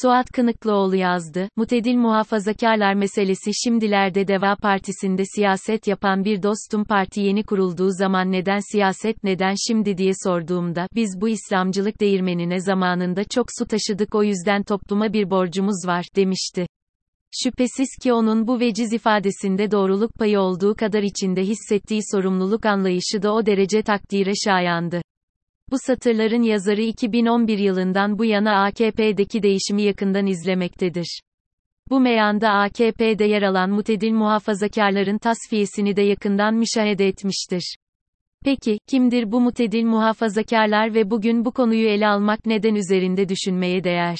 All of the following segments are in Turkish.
Suat Kınıklıoğlu yazdı, "Mutedil muhafazakarlar meselesi şimdilerde Deva Partisi'nde siyaset yapan bir dostum parti yeni kurulduğu zaman neden siyaset neden şimdi diye sorduğumda biz bu İslamcılık değirmenine zamanında çok su taşıdık o yüzden topluma bir borcumuz var" demişti. Şüphesiz ki onun bu veciz ifadesinde doğruluk payı olduğu kadar içinde hissettiği sorumluluk anlayışı da o derece takdire şayandı. Bu satırların yazarı 2011 yılından bu yana AKP'deki değişimi yakından izlemektedir. Bu meyanda AKP'de yer alan mutedil muhafazakarların tasfiyesini de yakından müşahede etmiştir. Peki, kimdir bu mutedil muhafazakarlar ve bugün bu konuyu ele almak neden üzerinde düşünmeye değer?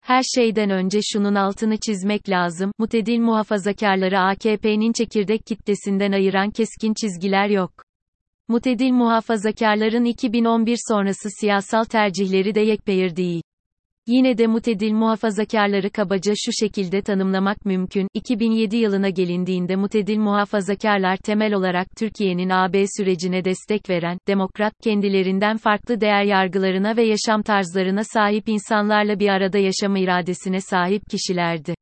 Her şeyden önce şunun altını çizmek lazım, mutedil muhafazakarları AKP'nin çekirdek kitlesinden ayıran keskin çizgiler yok. Mutedil muhafazakarların 2011 sonrası siyasal tercihleri de yekpare değil. Yine de mutedil muhafazakarları kabaca şu şekilde tanımlamak mümkün, 2007 yılına gelindiğinde mutedil muhafazakarlar temel olarak Türkiye'nin AB sürecine destek veren, demokrat, kendilerinden farklı değer yargılarına ve yaşam tarzlarına sahip insanlarla bir arada yaşama iradesine sahip kişilerdi.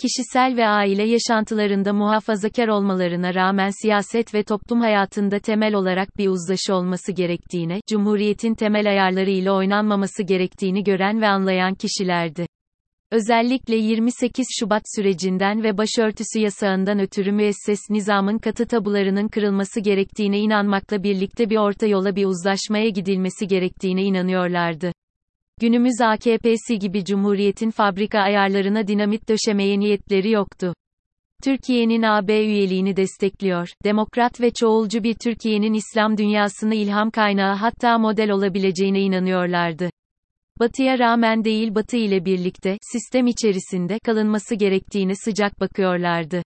Kişisel ve aile yaşantılarında muhafazakar olmalarına rağmen siyaset ve toplum hayatında temel olarak bir uzlaşı olması gerektiğine, Cumhuriyet'in temel ayarları ile oynanmaması gerektiğini gören ve anlayan kişilerdi. Özellikle 28 Şubat sürecinden ve başörtüsü yasağından ötürü müesses nizamın katı tabularının kırılması gerektiğine inanmakla birlikte bir orta yola bir uzlaşmaya gidilmesi gerektiğine inanıyorlardı. Günümüz AKP'si gibi Cumhuriyet'in fabrika ayarlarına dinamit döşemeye niyetleri yoktu. Türkiye'nin AB üyeliğini destekliyor, demokrat ve çoğulcu bir Türkiye'nin İslam dünyasını ilham kaynağı hatta model olabileceğine inanıyorlardı. Batıya rağmen değil Batı ile birlikte, sistem içerisinde kalınması gerektiğine sıcak bakıyorlardı.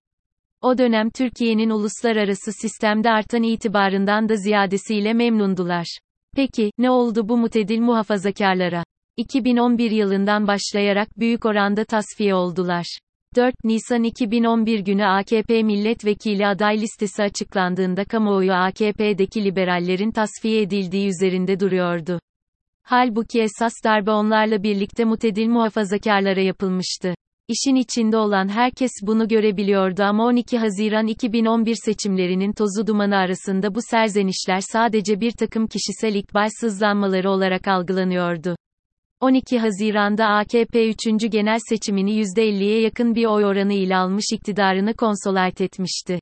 O dönem Türkiye'nin uluslararası sistemde artan itibarından da ziyadesiyle memnundular. Peki, ne oldu bu mutedil muhafazakarlara? 2011 yılından başlayarak büyük oranda tasfiye oldular. 4 Nisan 2011 günü AKP milletvekili aday listesi açıklandığında kamuoyu AKP'deki liberallerin tasfiye edildiği üzerinde duruyordu. Halbuki esas darbe onlarla birlikte mutedil muhafazakarlara yapılmıştı. İşin içinde olan herkes bunu görebiliyordu ama 12 Haziran 2011 seçimlerinin tozu dumanı arasında bu serzenişler sadece bir takım kişisel ikbal sızlanmaları olarak algılanıyordu. 12 Haziran'da AKP 3. genel seçimini %50'ye yakın bir oy oranı ile almış iktidarını konsolide etmişti.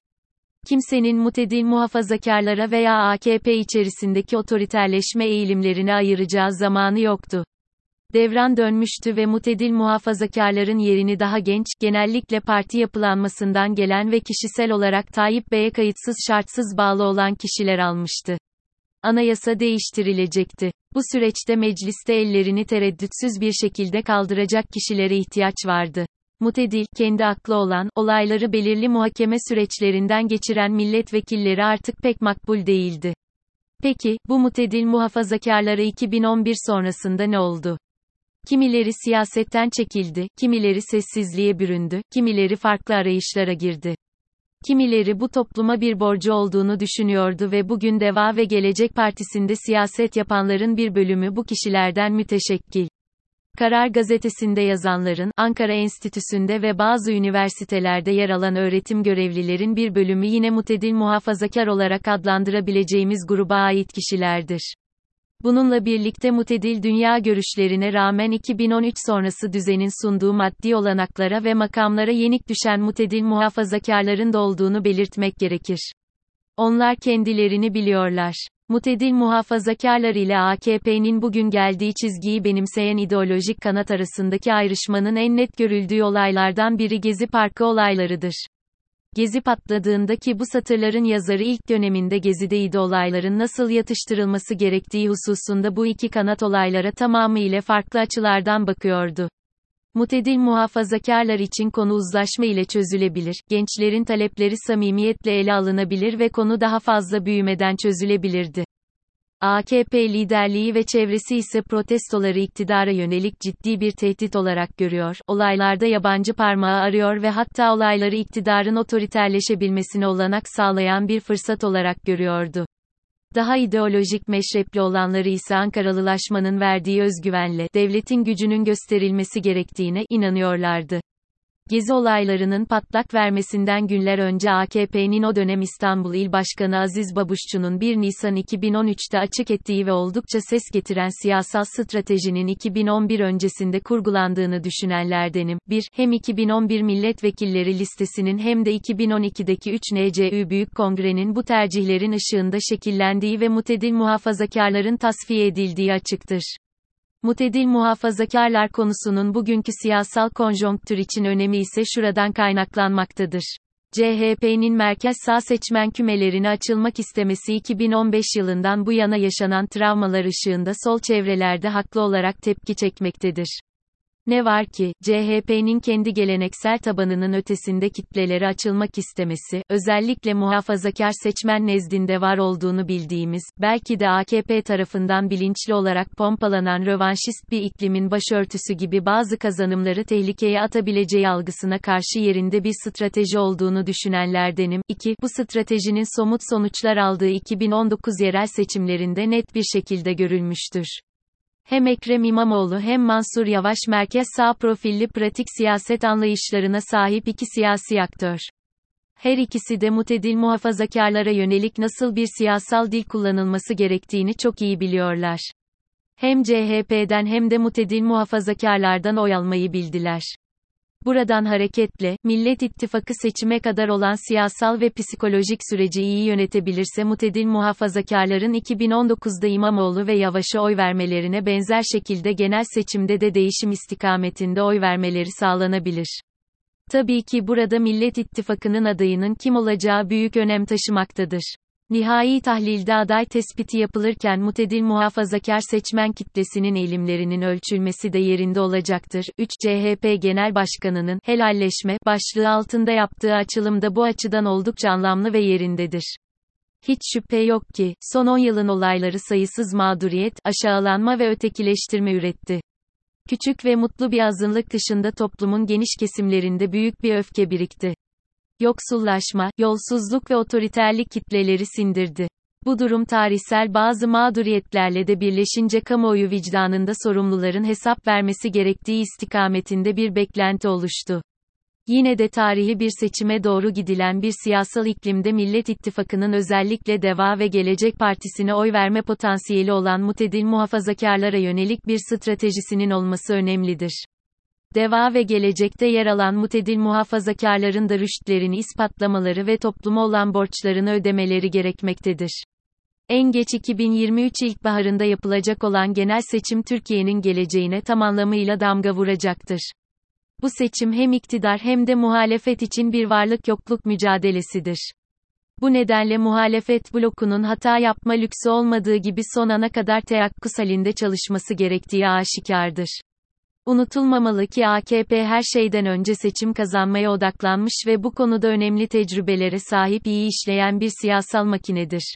Kimsenin mutedil muhafazakarlara veya AKP içerisindeki otoriterleşme eğilimlerine ayıracağı zamanı yoktu. Devran dönmüştü ve mutedil muhafazakarların yerini daha genç, genellikle parti yapılanmasından gelen ve kişisel olarak Tayyip Bey'e kayıtsız şartsız bağlı olan kişiler almıştı. Anayasa değiştirilecekti. Bu süreçte mecliste ellerini tereddütsüz bir şekilde kaldıracak kişilere ihtiyaç vardı. Mutedil, kendi aklı olan, olayları belirli muhakeme süreçlerinden geçiren milletvekilleri artık pek makbul değildi. Peki, bu mutedil muhafazakarlara 2011 sonrasında ne oldu? Kimileri siyasetten çekildi, kimileri sessizliğe büründü, kimileri farklı arayışlara girdi. Kimileri bu topluma bir borcu olduğunu düşünüyordu ve bugün Deva ve Gelecek Partisi'nde siyaset yapanların bir bölümü bu kişilerden müteşekkil. Karar gazetesinde yazanların, Ankara Enstitüsü'nde ve bazı üniversitelerde yer alan öğretim görevlilerin bir bölümü yine mutedil muhafazakar olarak adlandırabileceğimiz gruba ait kişilerdir. Bununla birlikte mutedil dünya görüşlerine rağmen 2013 sonrası düzenin sunduğu maddi olanaklara ve makamlara yenik düşen mutedil muhafazakarların da olduğunu belirtmek gerekir. Onlar kendilerini biliyorlar. Mutedil muhafazakarlar ile AKP'nin bugün geldiği çizgiyi benimseyen ideolojik kanat arasındaki ayrışmanın en net görüldüğü olaylardan biri Gezi Parkı olaylarıdır. Gezi patladığındaki bu satırların yazarı ilk döneminde Gezi'deydi olayların nasıl yatıştırılması gerektiği hususunda bu iki kanat olaylara tamamıyla farklı açılardan bakıyordu. Mutedil muhafazakarlar için konu uzlaşma ile çözülebilir, gençlerin talepleri samimiyetle ele alınabilir ve konu daha fazla büyümeden çözülebilirdi. AKP liderliği ve çevresi ise protestoları iktidara yönelik ciddi bir tehdit olarak görüyor, olaylarda yabancı parmağı arıyor ve hatta olayları iktidarın otoriterleşebilmesine olanak sağlayan bir fırsat olarak görüyordu. Daha ideolojik meşrepli olanları ise Ankaralılaşmanın verdiği özgüvenle, devletin gücünün gösterilmesi gerektiğine inanıyorlardı. Gezi olaylarının patlak vermesinden günler önce AKP'nin o dönem İstanbul İl Başkanı Aziz Babuşçu'nun 1 Nisan 2013'te açık ettiği ve oldukça ses getiren siyasal stratejinin 2011 öncesinde kurgulandığını düşünenlerdenim. 1. Hem 2011 milletvekilleri listesinin hem de 2012'deki 3 NCÜ Büyük Kongre'nin bu tercihlerin ışığında şekillendiği ve mutedil muhafazakarların tasfiye edildiği açıktır. Mutedil muhafazakarlar konusunun bugünkü siyasal konjonktür için önemi ise şuradan kaynaklanmaktadır. CHP'nin merkez sağ seçmen kümelerine açılmak istemesi 2015 yılından bu yana yaşanan travmalar ışığında sol çevrelerde haklı olarak tepki çekmektedir. Ne var ki, CHP'nin kendi geleneksel tabanının ötesinde kitlelere açılmak istemesi, özellikle muhafazakar seçmen nezdinde var olduğunu bildiğimiz, belki de AKP tarafından bilinçli olarak pompalanan rövanşist bir iklimin başörtüsü gibi bazı kazanımları tehlikeye atabileceği algısına karşı yerinde bir strateji olduğunu düşünenlerdenim. 2. Bu stratejinin somut sonuçlar aldığı 2019 yerel seçimlerinde net bir şekilde görülmüştür. Hem Ekrem İmamoğlu hem Mansur Yavaş merkez sağ profilli pratik siyaset anlayışlarına sahip iki siyasi aktör. Her ikisi de mutedil muhafazakarlara yönelik nasıl bir siyasal dil kullanılması gerektiğini çok iyi biliyorlar. Hem CHP'den hem de mutedil muhafazakarlardan oy almayı bildiler. Buradan hareketle, Millet İttifakı seçime kadar olan siyasal ve psikolojik süreci iyi yönetebilirse mutedil muhafazakarların 2019'da İmamoğlu ve Yavaş'a oy vermelerine benzer şekilde genel seçimde de değişim istikametinde oy vermeleri sağlanabilir. Tabii ki burada Millet İttifakı'nın adayının kim olacağı büyük önem taşımaktadır. Nihai tahlilde aday tespiti yapılırken mutedil muhafazakar seçmen kitlesinin eğilimlerinin ölçülmesi de yerinde olacaktır. 3. CHP Genel Başkanı'nın "helalleşme" başlığı altında yaptığı açılımda bu açıdan oldukça anlamlı ve yerindedir. Hiç şüphe yok ki, son 10 yılın olayları sayısız mağduriyet, aşağılanma ve ötekileştirme üretti. Küçük ve mutlu bir azınlık dışında toplumun geniş kesimlerinde büyük bir öfke birikti. Yoksullaşma, yolsuzluk ve otoriterlik kitleleri sindirdi. Bu durum tarihsel bazı mağduriyetlerle de birleşince kamuoyu vicdanında sorumluların hesap vermesi gerektiği istikametinde bir beklenti oluştu. Yine de tarihi bir seçime doğru gidilen bir siyasal iklimde Millet İttifakı'nın özellikle DEVA ve Gelecek Partisi'ne oy verme potansiyeli olan mutedil muhafazakarlara yönelik bir stratejisinin olması önemlidir. DEVA ve gelecekte yer alan mutedil muhafazakarların da rüştlerini ispatlamaları ve topluma olan borçlarını ödemeleri gerekmektedir. En geç 2023 ilkbaharında yapılacak olan genel seçim Türkiye'nin geleceğine tam anlamıyla damga vuracaktır. Bu seçim hem iktidar hem de muhalefet için bir varlık yokluk mücadelesidir. Bu nedenle muhalefet blokunun hata yapma lüksü olmadığı gibi son ana kadar teyakkuz halinde çalışması gerektiği aşikardır. Unutulmamalı ki AKP her şeyden önce seçim kazanmaya odaklanmış ve bu konuda önemli tecrübelere sahip iyi işleyen bir siyasal makinedir.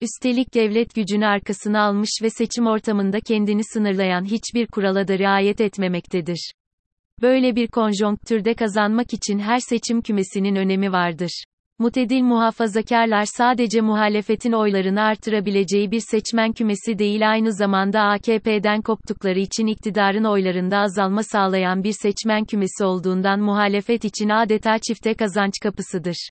Üstelik devlet gücünü arkasına almış ve seçim ortamında kendini sınırlayan hiçbir kurala da riayet etmemektedir. Böyle bir konjonktürde kazanmak için her seçim kümesinin önemi vardır. Mutedil muhafazakarlar sadece muhalefetin oylarını artırabileceği bir seçmen kümesi değil, aynı zamanda AKP'den koptukları için iktidarın oylarında azalma sağlayan bir seçmen kümesi olduğundan muhalefet için adeta çifte kazanç kapısıdır.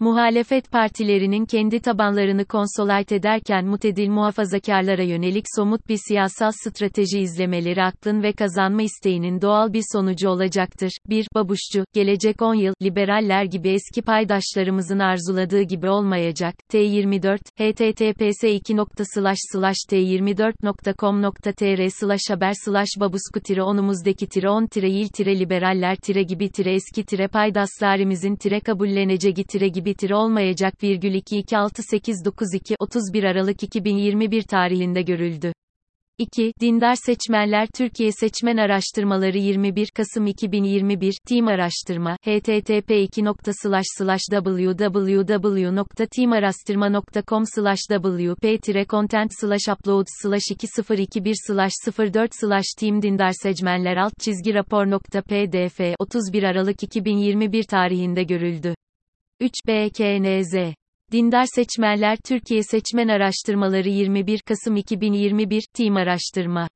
Muhalefet partilerinin kendi tabanlarını konsolide ederken mutedil muhafazakarlara yönelik somut bir siyasal strateji izlemeleri aklın ve kazanma isteğinin doğal bir sonucu olacaktır. 1. Babuşçu, gelecek 10 yıl, liberaller gibi eski paydaşlarımızın arzuladığı gibi olmayacak. T24, https://t24.com.tr/haber/babusku-10-10'umuzdaki-10-il-liberaller-gibi-eski-paydaşlarımızın-olmayacak.226992 31 Aralık 2021 tarihinde görüldü. 2. Dindar Seçmenler Türkiye Seçmen Araştırmaları 21 Kasım 2021 TEAM Araştırma http://www.teamarastırma.com/wp-content/upload/242-04/teamdindarseçmenler-rapor.pdf 31 Aralık 2021 tarihinde görüldü. 3. BKNZ Dindar Seçmenler Türkiye Seçmen Araştırmaları 21 Kasım 2021, TEAM Araştırma.